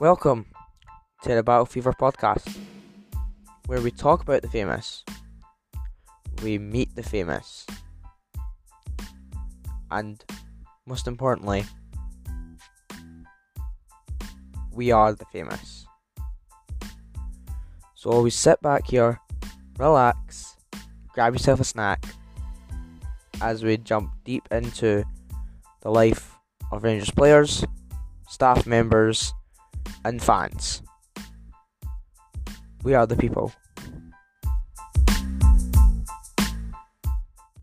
Welcome to the Battle Fever podcast, where we talk about the famous, we meet the famous, and most importantly, we are the famous. So always sit back here, relax, grab yourself a snack, as we jump deep into the life of Rangers players, staff members, and fans. We are the people.